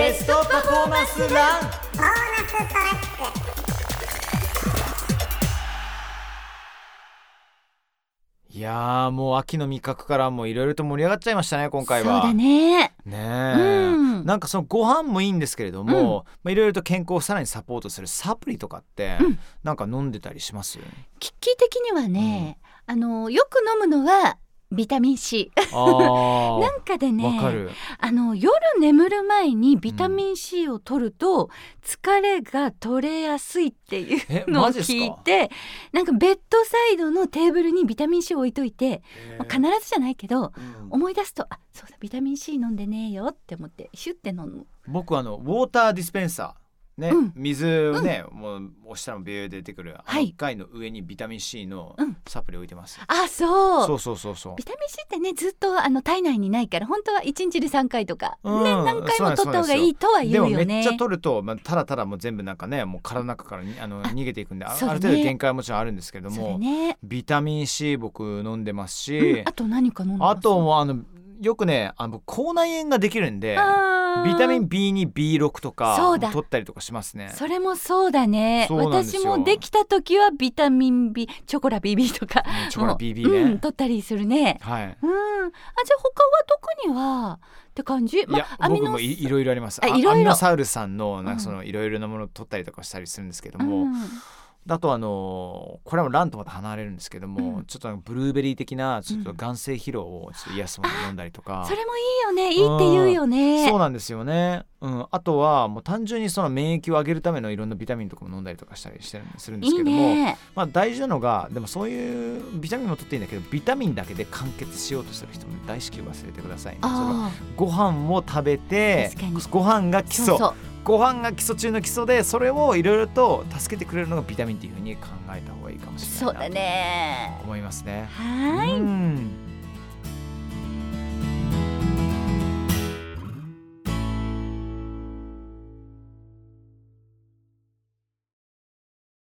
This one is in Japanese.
ベストパフォーマンスランボーナストラック。いやー、もう秋の味覚からもいろいろと盛り上がっちゃいましたね、今回は。そうだね。ねえ、うん、なんかそのご飯もいいんですけれども、いろいろと健康をさらにサポートするサプリとかって、なんか飲んでたりします？危機的にはね、よく飲むのはビタミン C なんかでね、かる夜眠る前にビタミン C を取ると疲れが取れやすいっていうのを聞いて、なんかベッドサイドのテーブルにビタミン C を置いといて、必ずじゃないけど、思い出すと、あ、そうだ、ビタミン C 飲んでねえよって思ってシュッて飲む。僕はウォーターディスペンサーね、水をね、もう押したらビューで出てくる、1回の上にビタミン C のサプリ置いてます、あ、そうビタミン C ってね、ずっと体内にないから、本当は1日で3回とか、ね、何回も取った方がいいとは言うよね。でもめっちゃ取ると、ただただもう全部なんかね、もう体の中から逃げていくんで、ある程度限界はもちろんあるんですけども、ビタミン C 僕飲んでますし、あと何か飲んでます？あともよくね、口内炎ができるんで、ビタミン B2、B6 とか取ったりとかしますね。それもそうだね。私もできた時はビタミン B、チョコラ BB とか、チョコラ BB ね、取ったりするね。はい。あ、じゃあ他は特にはって感じ？いや、僕もいろいろあります。アミノサウルスさんのなんかそのいろいろなものを取ったりとかしたりするんですけども。あとこれはランとまた離れるんですけども、ちょっとブルーベリー的なちょっと眼性疲労をちょっと癒すものを飲んだりとか、それもいいよね、いいって言うよね。そうなんですよね、あとはもう単純にその免疫を上げるためのいろんなビタミンとかも飲んだりとかしたりしてするんですけども、いいね。大事なのが、でもそういうビタミンも取っていいんだけど、ビタミンだけで完結しようとする人も大至急忘れてくださいね。ご飯も食べて、ご飯が基礎、ご飯が基礎中の基礎で、それをいろいろと助けてくれるのがビタミンっていう風に考えた方がいいかもしれないなと思いますね。はい。